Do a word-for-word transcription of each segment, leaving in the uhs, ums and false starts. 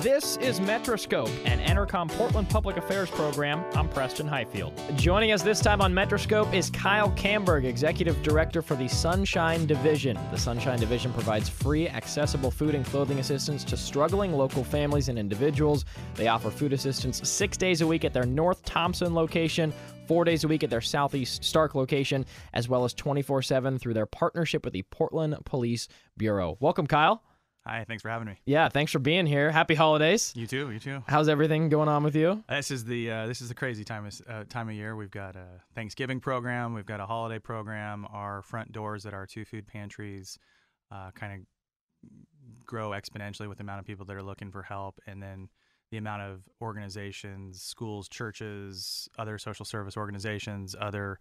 This is Metroscope, an Entercom Portland Public Affairs program. I'm Preston Highfield. Joining us this time on Metroscope is Kyle Camberg, Executive Director for the Sunshine Division. The Sunshine Division provides free, accessible food and clothing assistance to struggling local families and individuals. They offer food assistance six days a week at their North Thompson location, four days a week at their Southeast Stark location, as well as twenty-four seven through their partnership with the Portland Police Bureau. Welcome, Kyle. Hi, thanks for having me. Yeah, thanks for being here. Happy holidays. You too, you too. How's everything going on with you? This is the uh, this is the crazy time of, uh, time of year. We've got a Thanksgiving program. We've got a holiday program. Our front doors at our two food pantries uh, kind of grow exponentially with the amount of people that are looking for help. And then the amount of organizations, schools, churches, other social service organizations, other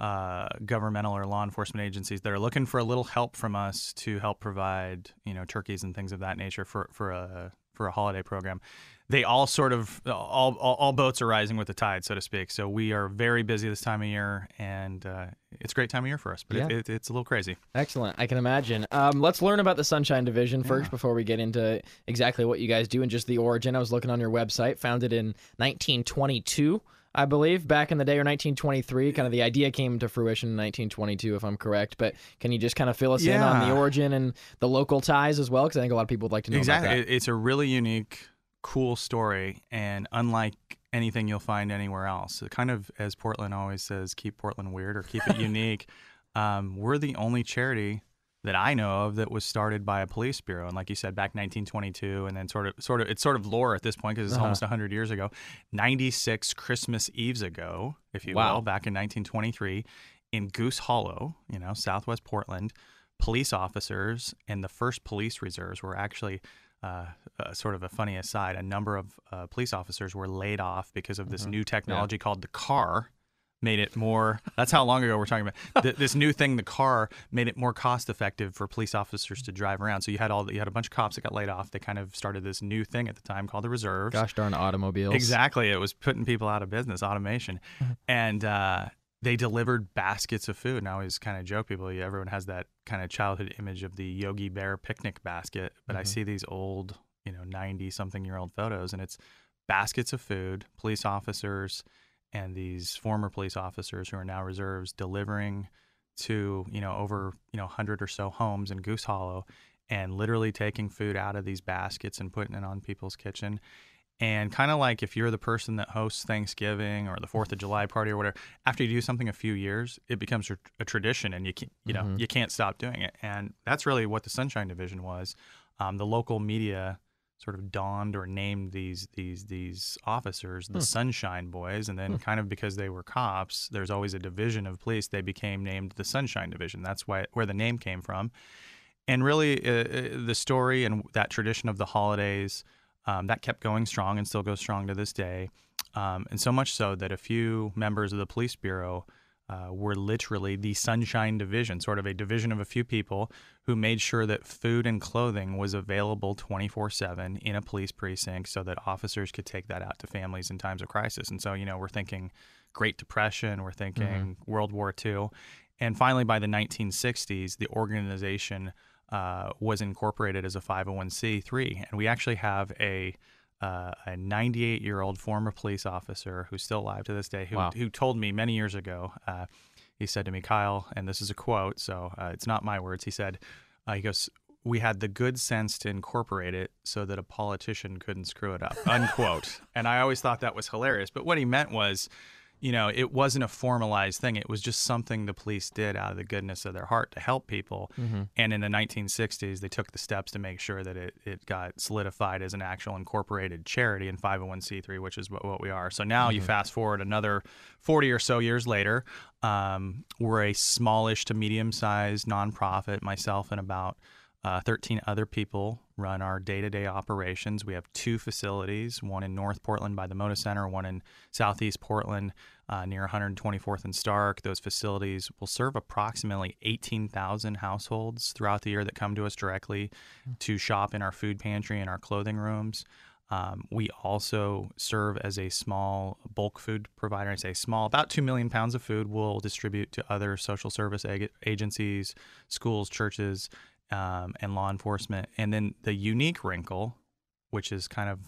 Uh, governmental or law enforcement agencies that are looking for a little help from us to help provide, you know, turkeys and things of that nature for, for a for a holiday program. They all sort of all, all all boats are rising with the tide, so to speak. So we are very busy this time of year, and uh, it's a great time of year for us. But yeah. it, it, it's a little crazy. Excellent, I can imagine. Um, let's learn about the Sunshine Division first yeah. before we get into exactly what you guys do and just the origin. I was looking on your website, founded in nineteen twenty-two. I believe, back in the day, or nineteen twenty-three. Kind of the idea came to fruition in nineteen twenty-two, if I'm correct. But can you just kind of fill us yeah. in on the origin and the local ties as well? Because I think a lot of people would like to know exactly. about that. Exactly. It's a really unique, cool story, and unlike anything you'll find anywhere else. It kind of, as Portland always says, keep Portland weird or keep it unique. Um, we're the only charity that I know of that was started by a police bureau, and like you said, back nineteen twenty-two, and then sort of, sort of, it's sort of lore at this point because it's uh-huh. almost one hundred years ago, ninety-six Christmas Eves ago, if you wow. will, back in nineteen twenty-three, in Goose Hollow, you know, Southwest Portland, police officers and the first police reserves were actually uh, uh, sort of a funny aside. A number of uh, police officers were laid off because of this mm-hmm. new technology yeah. called the car. Made it more, that's how long ago we're talking about. Th- this new thing, the car, made it more cost effective for police officers to drive around. So you had all the, you had a bunch of cops that got laid off. They kind of started this new thing at the time called the reserves. Gosh darn automobiles. Exactly. It was putting people out of business, automation. And uh, they delivered baskets of food. And I always kind of joke people, everyone has that kind of childhood image of the Yogi Bear picnic basket. But mm-hmm. I see these old, you know, ninety-something-year-old photos, and it's baskets of food, police officers, and these former police officers who are now reserves delivering to, you know, over, you know, one hundred or so homes in Goose Hollow, and literally taking food out of these baskets and putting it on people's kitchen. And kind of like if you're the person that hosts Thanksgiving or the fourth of July party or whatever, after you do something a few years, it becomes a tradition, and you can't, you know, mm-hmm. you can't stop doing it. And that's really what the Sunshine Division was. Um, the local media sort of donned or named these these these officers the hmm. Sunshine Boys, and then hmm. kind of because they were cops, there's always a division of police, they became named the Sunshine Division. That's why where the name came from. And really uh, the story and that tradition of the holidays, um, that kept going strong and still goes strong to this day. Um, and so much so that a few members of the police bureau Uh, were literally the Sunshine Division, sort of a division of a few people who made sure that food and clothing was available twenty-four seven in a police precinct so that officers could take that out to families in times of crisis. And so, you know, we're thinking Great Depression, we're thinking mm-hmm. World War Two. And finally, by the nineteen sixties, the organization uh, was incorporated as a five oh one c three. And we actually have a Uh, a ninety-eight-year-old former police officer who's still alive to this day, who wow. who told me many years ago, uh, he said to me, Kyle, and this is a quote, so uh, it's not my words. He said, uh, he goes, "We had the good sense to incorporate it so that a politician couldn't screw it up," unquote. And I always thought that was hilarious. But what he meant was, you know, it wasn't a formalized thing. It was just something the police did out of the goodness of their heart to help people. Mm-hmm. And in the nineteen sixties, they took the steps to make sure that it, it got solidified as an actual incorporated charity in five oh one c three, which is what, what we are. So now mm-hmm. you fast forward another forty or so years later, um, we're a smallish to medium-sized nonprofit, myself and about Uh, thirteen other people run our day-to-day operations. We have two facilities, one in North Portland by the Moda Center, one in Southeast Portland uh, near one twenty-fourth and Stark. Those facilities will serve approximately eighteen thousand households throughout the year that come to us directly to shop in our food pantry and our clothing rooms. Um, we also serve as a small bulk food provider. I say small, about two million pounds of food we'll distribute to other social service ag- agencies, schools, churches, Um, and law enforcement. And then the unique wrinkle, which is kind of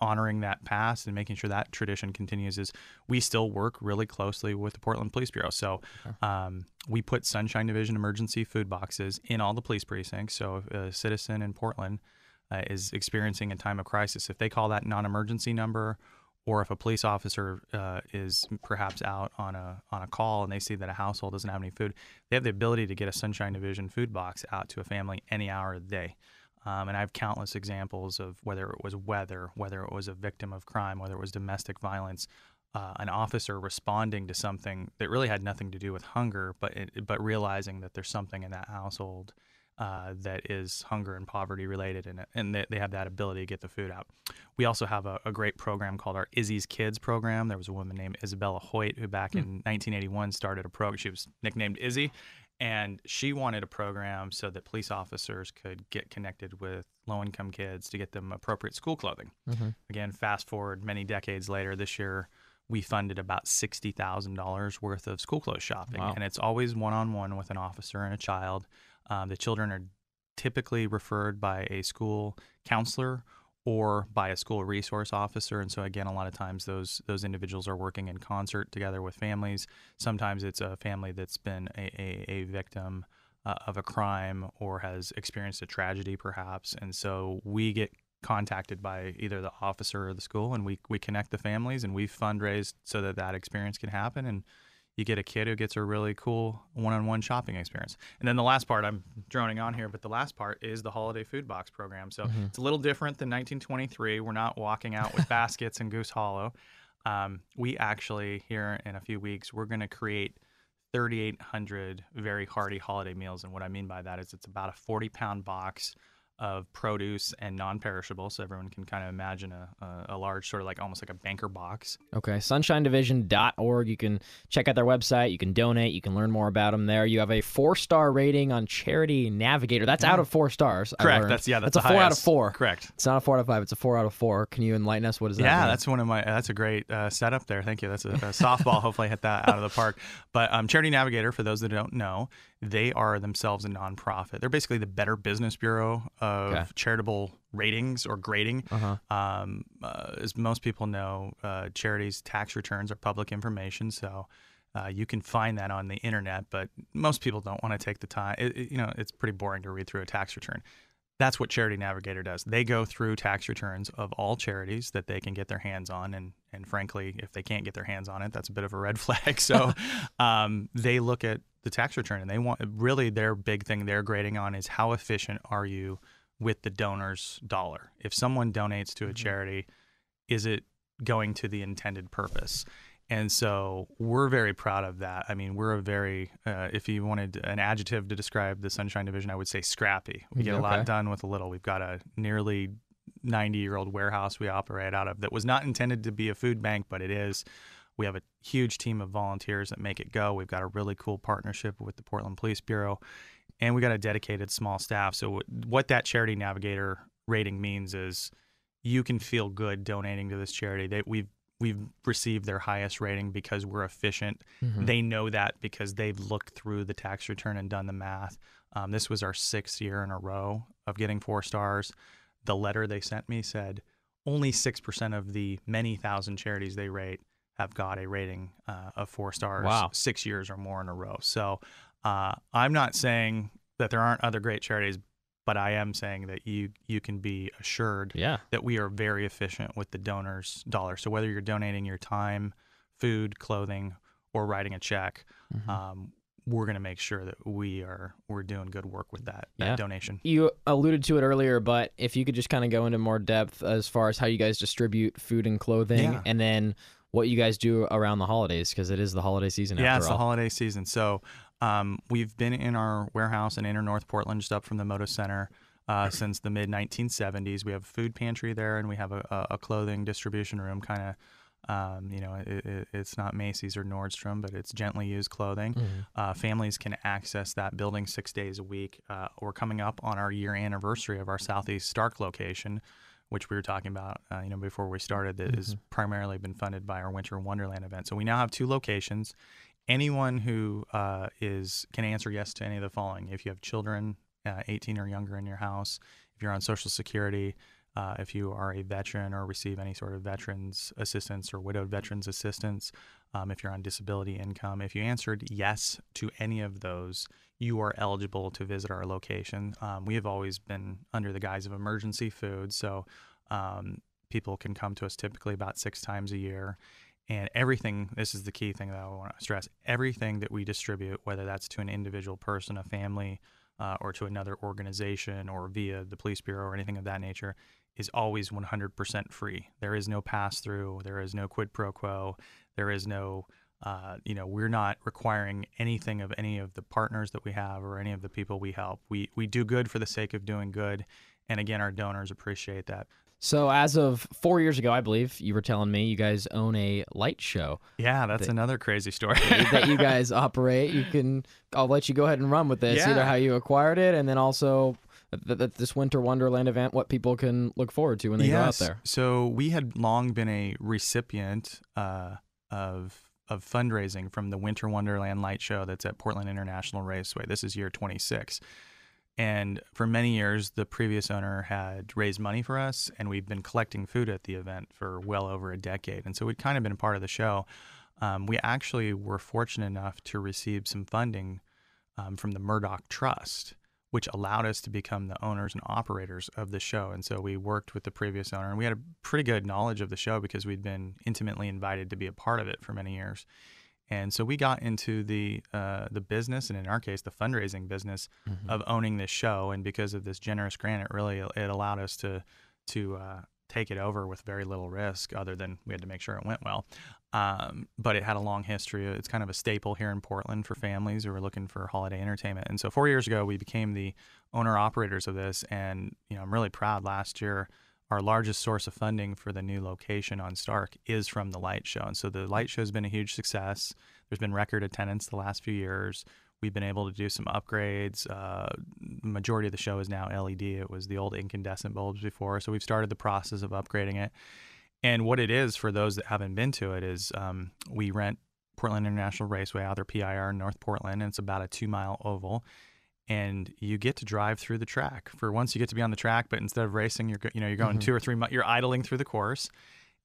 honoring that past and making sure that tradition continues, is we still work really closely with the Portland Police Bureau. So um, we put Sunshine Division emergency food boxes in all the police precincts. So if a citizen in Portland uh, is experiencing a time of crisis, if they call that non-emergency number, or if a police officer uh, is perhaps out on a on a call and they see that a household doesn't have any food, they have the ability to get a Sunshine Division food box out to a family any hour of the day. Um, and I have countless examples of whether it was weather, whether it was a victim of crime, whether it was domestic violence, uh, an officer responding to something that really had nothing to do with hunger, but it, but realizing that there's something in that household Uh, that is hunger and poverty related, and and they, they have that ability to get the food out. We also have a, a great program called our Izzy's Kids program. There was a woman named Isabella Hoyt who back mm. in nineteen eighty-one started a program. She was nicknamed Izzy, and she wanted a program so that police officers could get connected with low-income kids to get them appropriate school clothing. Mm-hmm. Again, fast forward many decades later, this year we funded about sixty thousand dollars worth of school clothes shopping. Wow. And it's always one-on-one with an officer and a child. Um, the children are typically referred by a school counselor or by a school resource officer. And so, again, a lot of times those those individuals are working in concert together with families. Sometimes it's a family that's been a, a, a victim uh, of a crime or has experienced a tragedy perhaps. And so we get contacted by either the officer or the school, and we, we connect the families, and we fundraise so that that experience can happen. And you get a kid who gets a really cool one-on-one shopping experience. And then the last part, I'm droning on here, but the last part is the holiday food box program. So mm-hmm. it's a little different than nineteen twenty-three. We're not walking out with baskets in Goose Hollow. Um, we actually, here in a few weeks, we're going to create thirty-eight hundred very hearty holiday meals. And what I mean by that is it's about a forty-pound box of produce and non-perishable, so everyone can kind of imagine a, a, a large sort of like almost like a banker box. Okay, sunshine division dot org. You can check out their website. You can donate. You can learn more about them there. You have a four-star rating on Charity Navigator. That's yeah. out of four stars. Correct. That's yeah. That's, that's a four highest. Out of four. Correct. It's not a four out of five. It's a four out of four. Can you enlighten us? What is that? Yeah, mean? That's one of my. That's a great uh, setup there. Thank you. That's a, a softball. Hopefully, I hit that out of the park. But um, Charity Navigator, for those that don't know, they are themselves a nonprofit. They're basically the Better Business Bureau of okay. charitable ratings or grading. Uh-huh. Um, uh, as most people know, uh, charities' tax returns are public information, so uh, you can find that on the internet, but most people don't want to take the time. It, it, you know, it's pretty boring to read through a tax return. That's what Charity Navigator does. They go through tax returns of all charities that they can get their hands on, and and frankly, if they can't get their hands on it, that's a bit of a red flag. So um, they look at the tax return, and they want really their big thing they're grading on is how efficient are you with the donor's dollar. If someone donates to a charity, is it going to the intended purpose? And so we're very proud of that. I mean, we're a very, uh, if you wanted an adjective to describe the Sunshine Division, I would say scrappy. We get okay. a lot done with a little. We've got a nearly ninety-year-old warehouse we operate out of that was not intended to be a food bank, but it is. We have a huge team of volunteers that make it go. We've got a really cool partnership with the Portland Police Bureau, and we got a dedicated small staff. So what that Charity Navigator rating means is you can feel good donating to this charity. They, we've We've received their highest rating because we're efficient. Mm-hmm. They know that because they've looked through the tax return and done the math. Um, this was our sixth year in a row of getting four stars. The letter they sent me said only six percent of the many thousand charities they rate have got a rating uh, of four stars wow. six years or more in a row. So uh, I'm not saying that there aren't other great charities, but I am saying that you you can be assured yeah. that we are very efficient with the donor's dollar. So whether you're donating your time, food, clothing, or writing a check, mm-hmm. um, we're going to make sure that we are we're doing good work with that, yeah. that donation. You alluded to it earlier, but if you could just kind of go into more depth as far as how you guys distribute food and clothing, yeah. and then what you guys do around the holidays, because it is the holiday season. Yeah, after it's all. the holiday season. So Um, we've been in our warehouse in Inner North Portland, just up from the Moda Center, uh, since the mid nineteen seventies. We have a food pantry there, and we have a, a clothing distribution room, kind of. Um, you know, it, it, it's not Macy's or Nordstrom, but it's gently used clothing. Mm-hmm. Uh, families can access that building six days a week. Uh, we're coming up on our year anniversary of our Southeast Stark location, which we were talking about, uh, you know, before we started, that mm-hmm. has primarily been funded by our Winter Wonderland event. So we now have two locations. Anyone who uh, is can answer yes to any of the following. If you have children, uh, eighteen or younger in your house, if you're on Social Security, Uh, if you are a veteran or receive any sort of veterans assistance or widowed veterans assistance, um, if you're on disability income, if you answered yes to any of those, you are eligible to visit our location. Um, we have always been under the guise of emergency food, so um, people can come to us typically about six times a year. And everything, this is the key thing that I want to stress, everything that we distribute, whether that's to an individual person, a family, uh, or to another organization or via the police bureau or anything of that nature, is always one hundred percent free. There is no pass-through. There is no quid pro quo. There is no, uh, you know, we're not requiring anything of any of the partners that we have or any of the people we help. We we do good for the sake of doing good. And again, our donors appreciate that. So as of four years ago, I believe, you were telling me you guys own a light show. Yeah, that's that, another crazy story. that you guys operate. You can, I'll let you go ahead and run with this, yeah. Either how you acquired it and then also that this Winter Wonderland event, what people can look forward to when they yes. go out there. So we had long been a recipient uh, of of fundraising from the Winter Wonderland Light Show that's at Portland International Raceway. This is year twenty-six. And for many years, the previous owner had raised money for us, and we've been collecting food at the event for well over a decade. And so we'd kind of been a part of the show. Um, we actually were fortunate enough to receive some funding um, from the Murdoch Trust, which allowed us to become the owners and operators of the show. And so we worked with the previous owner, and we had a pretty good knowledge of the show because we'd been intimately invited to be a part of it for many years. And so we got into the uh, the business, and in our case, the fundraising business, mm-hmm. of owning this show. And because of this generous grant, it really it allowed us to to uh, take it over with very little risk, other than we had to make sure it went well. Um, but it had a long history. It's kind of a staple here in Portland for families who are looking for holiday entertainment. And so four years ago, we became the owner-operators of this. And, you know, I'm really proud. Last year, our largest source of funding for the new location on Stark is from the light show. And so the light show has been a huge success. There's been record attendance the last few years. We've been able to do some upgrades. Uh, the majority of the show is now L E D. It was the old incandescent bulbs before. So we've started the process of upgrading it. And what it is, for those that haven't been to it, is um, we rent Portland International Raceway out their P I R in North Portland, and it's about a two-mile oval. And you get to drive through the track. For once, you get to be on the track, but instead of racing, you're you know you're going mm-hmm. two or three miles. You're idling through the course,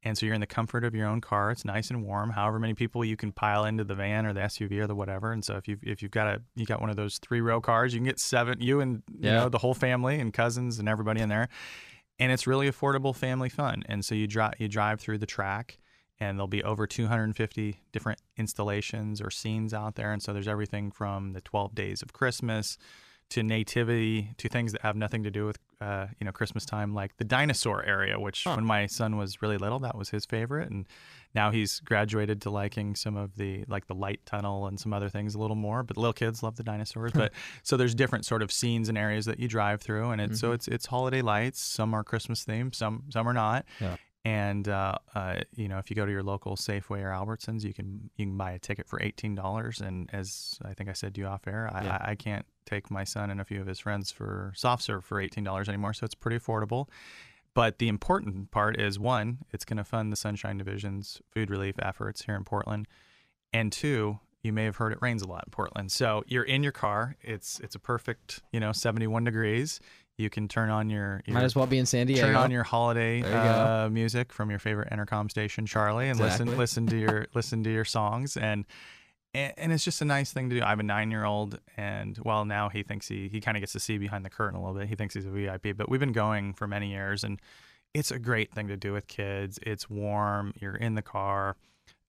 and so you're in the comfort of your own car. It's nice and warm. However many people you can pile into the van or the S U V or the whatever. And so if you if you've got a you got one of those three row cars, you can get seven. You and yeah. you know the whole family and cousins and everybody in there. And it's really affordable family fun. And so you drive you drive through the track, and there'll be over two hundred fifty different installations or scenes out there. And so there's everything from the twelve days of Christmas to nativity to things that have nothing to do with uh, you know Christmas time, like the dinosaur area, which huh. when my son was really little, that was his favorite. And now he's graduated to liking some of the like the light tunnel and some other things a little more. But little kids love the dinosaurs. but so there's different sort of scenes and areas that you drive through, and it's mm-hmm. so it's it's holiday lights. Some are Christmas themed, some some are not. Yeah. And uh, uh, you know, if you go to your local Safeway or Albertsons, you can you can buy a ticket for eighteen dollars. And as I think I said to you off air, I, yeah. I, I can't take my son and a few of his friends for soft serve for eighteen dollars anymore. So it's pretty affordable. But the important part is, one, it's going to fund the Sunshine Division's food relief efforts here in Portland, and two, you may have heard it rains a lot in Portland. So you're in your car. It's it's a perfect you know seventy-one degrees. You can turn on your, your might as well be in San Diego. Turn on your holiday you uh, music from your favorite Entercom station, Charlie, and exactly. listen listen to your listen to your songs, and, and and it's just a nice thing to do. I have a nine-year-old, and well, now he thinks he he kind of gets to see behind the curtain a little bit. He thinks he's a V I P, but we've been going for many years, and it's a great thing to do with kids. It's warm. You're in the car.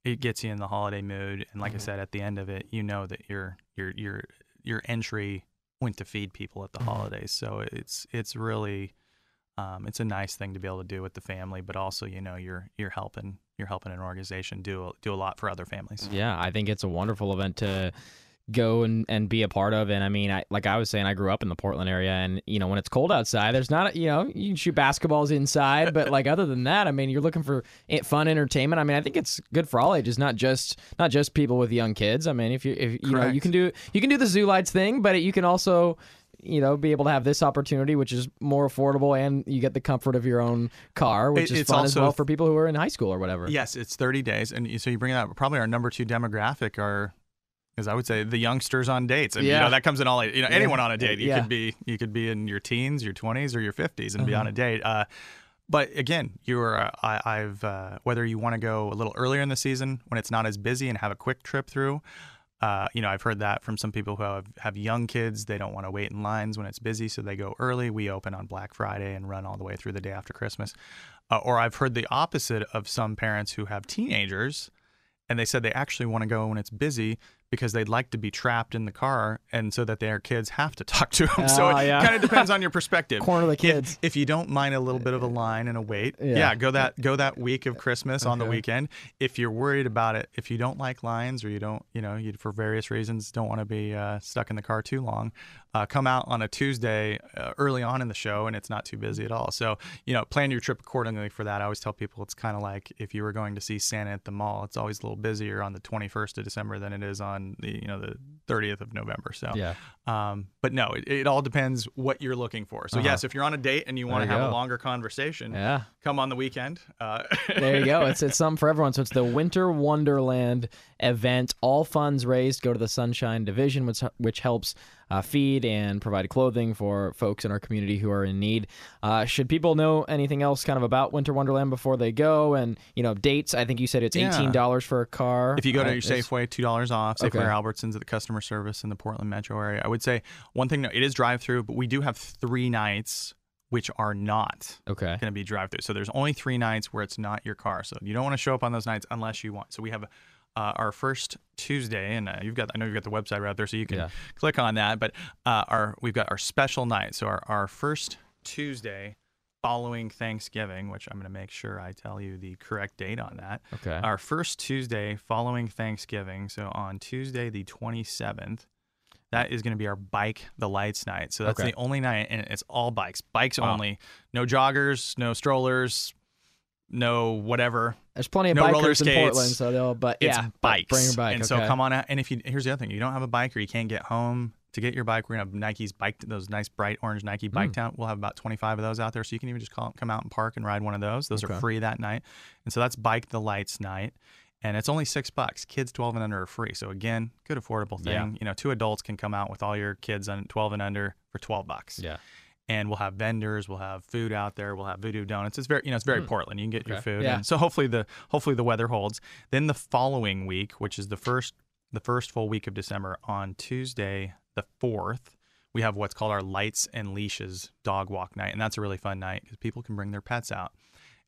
It gets you in the holiday mood, and like mm-hmm. I said, at the end of it, you know that your your your your entry went to feed people at the holidays. So it's it's really um, it's a nice thing to be able to do with the family, but also you know you're you're helping you're helping an organization do do a lot for other families. Yeah, I think it's a wonderful event to go and, and be a part of. And I mean, I, like I was saying, I grew up in the Portland area, and you know, when it's cold outside, there's not, you know, you can shoot basketballs inside, but like other than that, I mean, you're looking for fun entertainment. I mean, I think it's good for all ages, not just not just people with young kids. I mean, if you if you Correct. know, you can do you can do the Zoo Lights thing, but you can also, you know, be able to have this opportunity, which is more affordable, and you get the comfort of your own car, which it, is fun also, as well for people who are in high school or whatever. Yes, it's thirty days. And so you bring it up. Probably our number two demographic are, as I would say, the youngsters on dates. And, yeah. you know, that comes in all, you know, anyone on a date. You yeah. could be you could be in your teens, your twenties, or your fifties and uh-huh. be on a date. Uh, but again, you're uh, I, I've uh, whether you want to go a little earlier in the season when it's not as busy and have a quick trip through. Uh, you know, I've heard that from some people who have, have young kids. They don't want to wait in lines when it's busy, so they go early. We open on Black Friday and run all the way through the day after Christmas. Uh, or I've heard the opposite of some parents who have teenagers, and they said they actually want to go when it's busy because they'd like to be trapped in the car, and so that their kids have to talk to them. Oh, so it yeah. kind of depends on your perspective. Corner the kids. If, if you don't mind a little bit of a line and a wait, yeah, yeah go that go that week of Christmas okay. on the weekend. If you're worried about it, if you don't like lines or you don't, you know, you for various reasons don't want to be uh, stuck in the car too long, uh, come out on a Tuesday uh, early on in the show, and it's not too busy at all. So, you know, plan your trip accordingly for that. I always tell people it's kind of like if you were going to see Santa at the mall, it's always a little busier on the twenty-first of December than it is on the you know the thirtieth of November. So yeah. Um, but no, it, it all depends what you're looking for. So uh-huh. yes, if you're on a date and you want to have go. a longer conversation, yeah. come on the weekend. Uh- there you go. It's it's something for everyone. So it's the Winter Wonderland event. All funds raised go to the Sunshine Division, which which helps uh, feed and provide clothing for folks in our community who are in need. Uh, should people know anything else kind of about Winter Wonderland before they go? And you know, dates. I think you said it's eighteen dollars yeah. for a car. If you go to your right, Safeway, two dollars off. Safeway okay. or Albertsons at the customer service in the Portland metro area. I would say one thing, no, it is drive-through, but we do have three nights which are not okay. going to be drive-through. So there's only three nights where it's not your car. So you don't want to show up on those nights unless you want. So we have uh, our first Tuesday, and uh, you've got I know you've got the website right out there, so you can yeah. click on that. But uh, our we've got our special night. So our, our first Tuesday following Thanksgiving, which I'm going to make sure I tell you the correct date on that. Okay. Our first Tuesday following Thanksgiving, so on Tuesday the twenty-seventh, that is going to be our Bike the Lights night. So that's okay. the only night, and it's all bikes. Bikes wow. only. No joggers, no strollers, no whatever. There's plenty of no bikers in Portland, so they'll, but it's yeah. bikes. Bring your bike. And okay. so come on out. And if you, here's the other thing. You don't have a bike or you can't get home, to get your bike, we're going to have Nike's bike, those nice bright orange Nike bike mm. down. We'll have about twenty-five of those out there. So you can even just call, come out and park and ride one of those. Those okay. are free that night. And so that's Bike the Lights night. And it's only six bucks. Kids twelve and under are free. So again, good affordable thing. Yeah. You know, two adults can come out with all your kids on twelve and under for twelve bucks. Yeah. And we'll have vendors, we'll have food out there, we'll have Voodoo Donuts. It's very, you know, it's very mm. Portland. You can get okay. your food. Yeah. And so hopefully the hopefully the weather holds. Then the following week, which is the first the first full week of December, on Tuesday the fourth, we have what's called our Lights and Leashes dog walk night. And that's a really fun night because people can bring their pets out.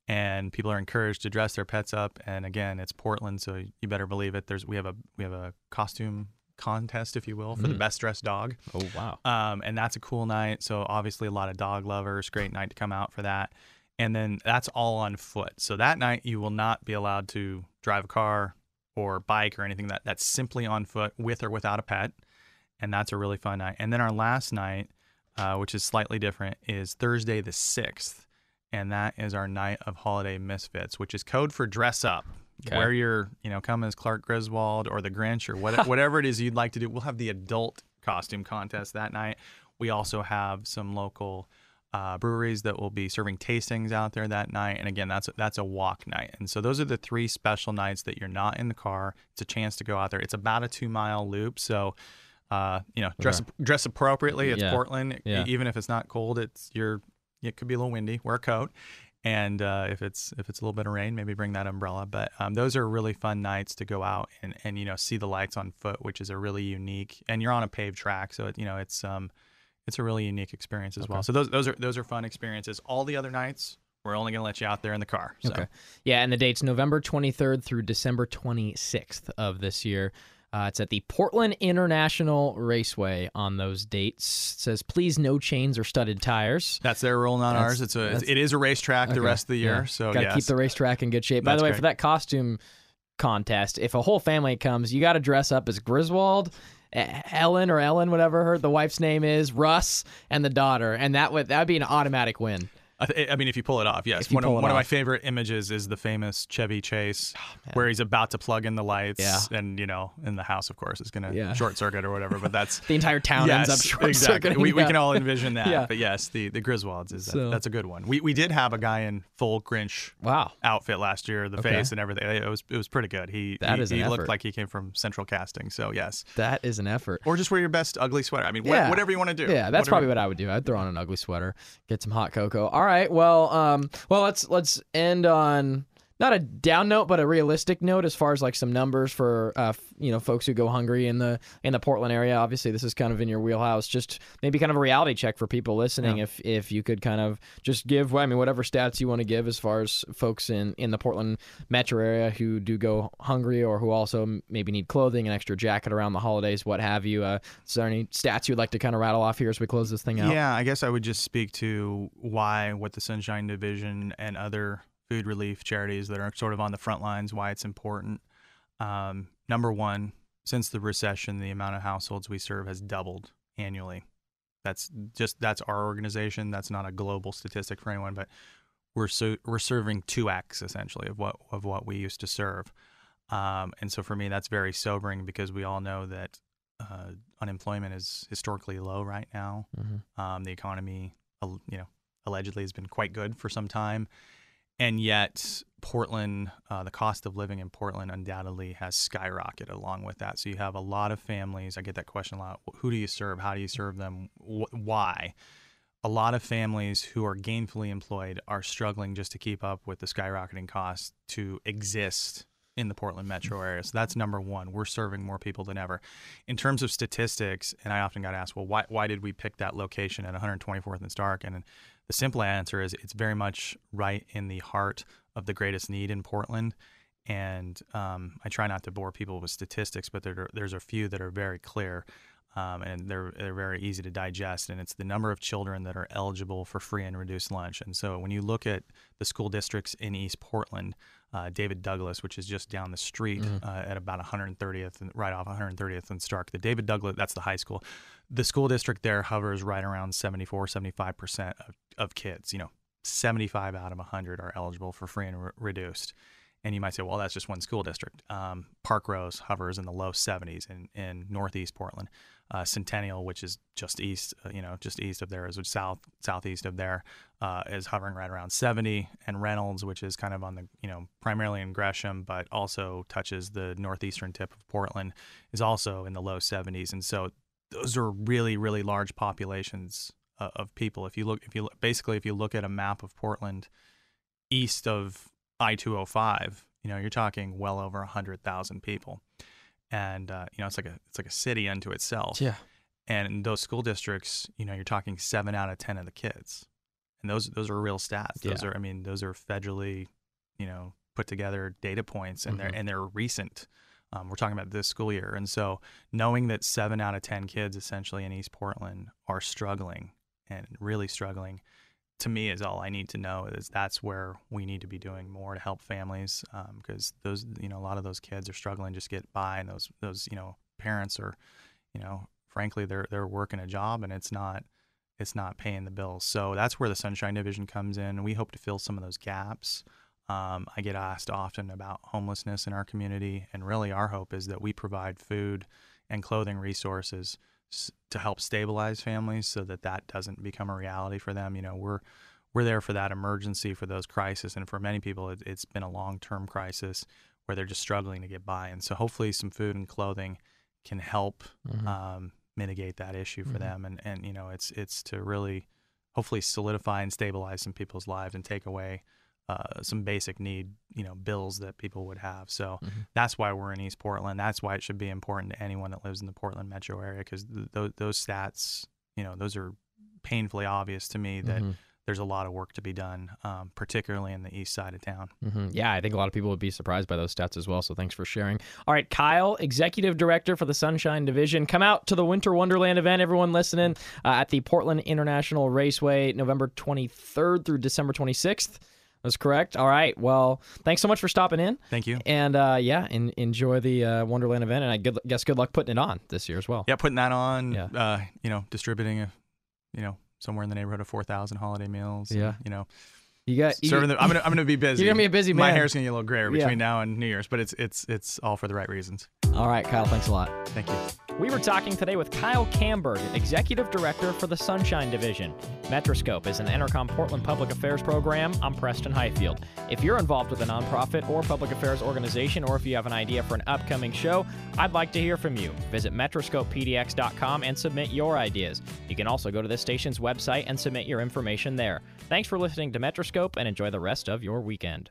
And people are encouraged to dress their pets up. And again, it's Portland, so you better believe it. There's we have a we have a costume contest, if you will, for mm. the best dressed dog. Oh wow! Um, and that's a cool night. So obviously, a lot of dog lovers. Great night to come out for that. And then that's all on foot. So that night, you will not be allowed to drive a car or bike or anything. That that's simply on foot, with or without a pet. And that's a really fun night. And then our last night, uh, which is slightly different, is Thursday the sixth. And that is our night of Holiday Misfits, which is code for dress up. Okay. Where you're, you know, come as Clark Griswold or the Grinch or what, whatever it is you'd like to do. We'll have the adult costume contest that night. We also have some local uh, breweries that will be serving tastings out there that night. And again, that's that's a walk night. And so those are the three special nights that you're not in the car. It's a chance to go out there. It's about a two mile loop. So, uh, you know, dress okay. dress appropriately. It's yeah. Portland. Yeah. Even if it's not cold, it's you're. It could be a little windy. Wear a coat, and uh, if it's if it's a little bit of rain, maybe bring that umbrella. But um, those are really fun nights to go out and, and you know see the lights on foot, which is a really unique. And you're on a paved track, so it, you know it's um it's a really unique experience as okay. well. So those those are those are fun experiences. All the other nights, we're only going to let you out there in the car. So. Okay. Yeah, and the date's November twenty-third through December twenty-sixth of this year. Uh, it's at the Portland International Raceway on those dates. It says, please, no chains or studded tires. That's their rule, not that's, ours. It's a, it is a racetrack okay. the rest of the year. Yeah. So Got to yes. keep the racetrack in good shape. By that's the way, great. For that costume contest, if a whole family comes, you got to dress up as Griswold Ellen or Ellen, whatever her the wife's name is, Russ, and the daughter, and that would that would be an automatic win. I mean, if you pull it off, yes. One, of, one off. of my favorite images is the famous Chevy Chase, oh, where he's about to plug in the lights, yeah. and you know, in the house, of course, is going to yeah. short circuit or whatever. But that's the entire town yes, ends up short exactly. circuiting. We, we can all envision that. yeah. But yes, the, the Griswolds is so. that, that's a good one. We we did have a guy in full Grinch wow. outfit last year, the okay. face and everything. It was it was pretty good. He that he, is an he effort. looked like he came from Central Casting. So yes, that is an effort. Or just wear your best ugly sweater. I mean, yeah. wh- whatever you want to do. Yeah, that's whatever. probably what I would do. I'd throw on an ugly sweater, get some hot cocoa. All right. All right. Well, um, well, let's let's end on not a down note, but a realistic note as far as like some numbers for uh, f- you know folks who go hungry in the in the Portland area. Obviously, this is kind of in your wheelhouse. Just maybe kind of a reality check for people listening. Yeah. If if you could kind of just give, I mean, whatever stats you want to give as far as folks in, in the Portland metro area who do go hungry or who also maybe need clothing, an extra jacket around the holidays, what have you. Uh, is there any stats you'd like to kind of rattle off here as we close this thing out? Yeah, I guess I would just speak to why what the Sunshine Division and other food relief charities that are sort of on the front lines, why it's important. Um, number one, since the recession, the amount of households we serve has doubled annually. That's just, that's our organization. That's not a global statistic for anyone, but we're so, we're serving two X essentially of what, of what we used to serve. Um, and so for me, that's very sobering because we all know that uh, unemployment is historically low right now. Mm-hmm. Um, the economy, you know, allegedly has been quite good for some time. And yet Portland, uh, the cost of living in Portland undoubtedly has skyrocketed along with that. So you have a lot of families. I get that question a lot. Who do you serve? How do you serve them? Wh- why? A lot of families who are gainfully employed are struggling just to keep up with the skyrocketing costs to exist in the Portland metro area. So that's number one. We're serving more people than ever. In terms of statistics, and I often got asked, well, why why did we pick that location at one hundred twenty-fourth and Stark? And the simple answer is it's very much right in the heart of the greatest need in Portland. And um, I try not to bore people with statistics, but there, there's a few that are very clear um, and they're, they're very easy to digest. And it's the number of children that are eligible for free and reduced lunch. And so when you look at the school districts in East Portland, uh, David Douglas, which is just down the street mm. uh, at about one hundred thirtieth, and right off one hundred thirtieth and Stark, the David Douglas, that's the high school. The school district there hovers right around seventy-four, seventy-five percent of, of kids. You know, seventy-five out of one hundred are eligible for free and re- reduced. And you might say, well, that's just one school district. Um, Parkrose hovers in the low seventies in, in northeast Portland. Uh, Centennial, which is just east, uh, you know, just east of there, is south southeast of there, uh, is hovering right around seventy. And Reynolds, which is kind of on the, you know, primarily in Gresham, but also touches the northeastern tip of Portland, is also in the low seventies. And so those are really, really large populations uh, of people. If you look, if you look, basically, if you look at a map of Portland east of I two oh five, you know, you're talking well over one hundred thousand people. And, uh, you know, it's like a it's like a city unto itself. Yeah. And in those school districts, you know, you're talking seven out of ten of the kids. And those those are real stats. Those yeah. are, I mean, those are federally, you know, put together data points, and mm-hmm. they're and they're recent. Um, we're talking about this school year. And so knowing that seven out of ten kids essentially in East Portland are struggling and really struggling, to me, is all I need to know. Is that's where we need to be doing more to help families, because um, those, you know, a lot of those kids are struggling just to get by, and those, those, you know, parents are, you know, frankly, they're they're working a job and it's not it's not paying the bills. So that's where the Sunshine Division comes in. We hope to fill some of those gaps. Um, I get asked often about homelessness in our community, and really, our hope is that we provide food and clothing resources to help stabilize families so that that doesn't become a reality for them. You know, we're we're there for that emergency, for those crises, and for many people, it, it's been a long-term crisis where they're just struggling to get by. And so hopefully some food and clothing can help mm-hmm. um, mitigate that issue for mm-hmm. them. And, and, you know, it's it's to really hopefully solidify and stabilize some people's lives and take away uh, some basic need, you know, bills that people would have. So mm-hmm. that's why we're in East Portland. That's why it should be important to anyone that lives in the Portland metro area, because th- th- those stats, you know, those are painfully obvious to me that mm-hmm. there's a lot of work to be done, um, particularly in the east side of town. Mm-hmm. Yeah, I think a lot of people would be surprised by those stats as well, so thanks for sharing. All right, Kyle, Executive Director for the Sunshine Division. Come out to the Winter Wonderland event, everyone listening, uh, at the Portland International Raceway, November twenty-third through December twenty-sixth. That's correct. All right. Well, thanks so much for stopping in. Thank you. And uh, yeah, in, enjoy the uh, Wonderland event, and I good, guess good luck putting it on this year as well. Yeah, putting that on. Yeah. Uh, you know, distributing a, you know, somewhere in the neighborhood of four thousand holiday meals. Yeah. And, you know. You got. You, the, I'm gonna. I'm gonna be busy. You're gonna be a busy man. My hair's gonna get a little grayer between yeah. now and New Year's, but it's it's it's all for the right reasons. All right, Kyle. Thanks a lot. Thank you. We were talking today with Kyle Camberg, Executive Director for the Sunshine Division. Metroscope is an Entercom Portland public affairs program. I'm Preston Highfield. If you're involved with a nonprofit or public affairs organization, or if you have an idea for an upcoming show, I'd like to hear from you. Visit metroscope p d x dot com and submit your ideas. You can also go to this station's website and submit your information there. Thanks for listening to Metroscope, and enjoy the rest of your weekend.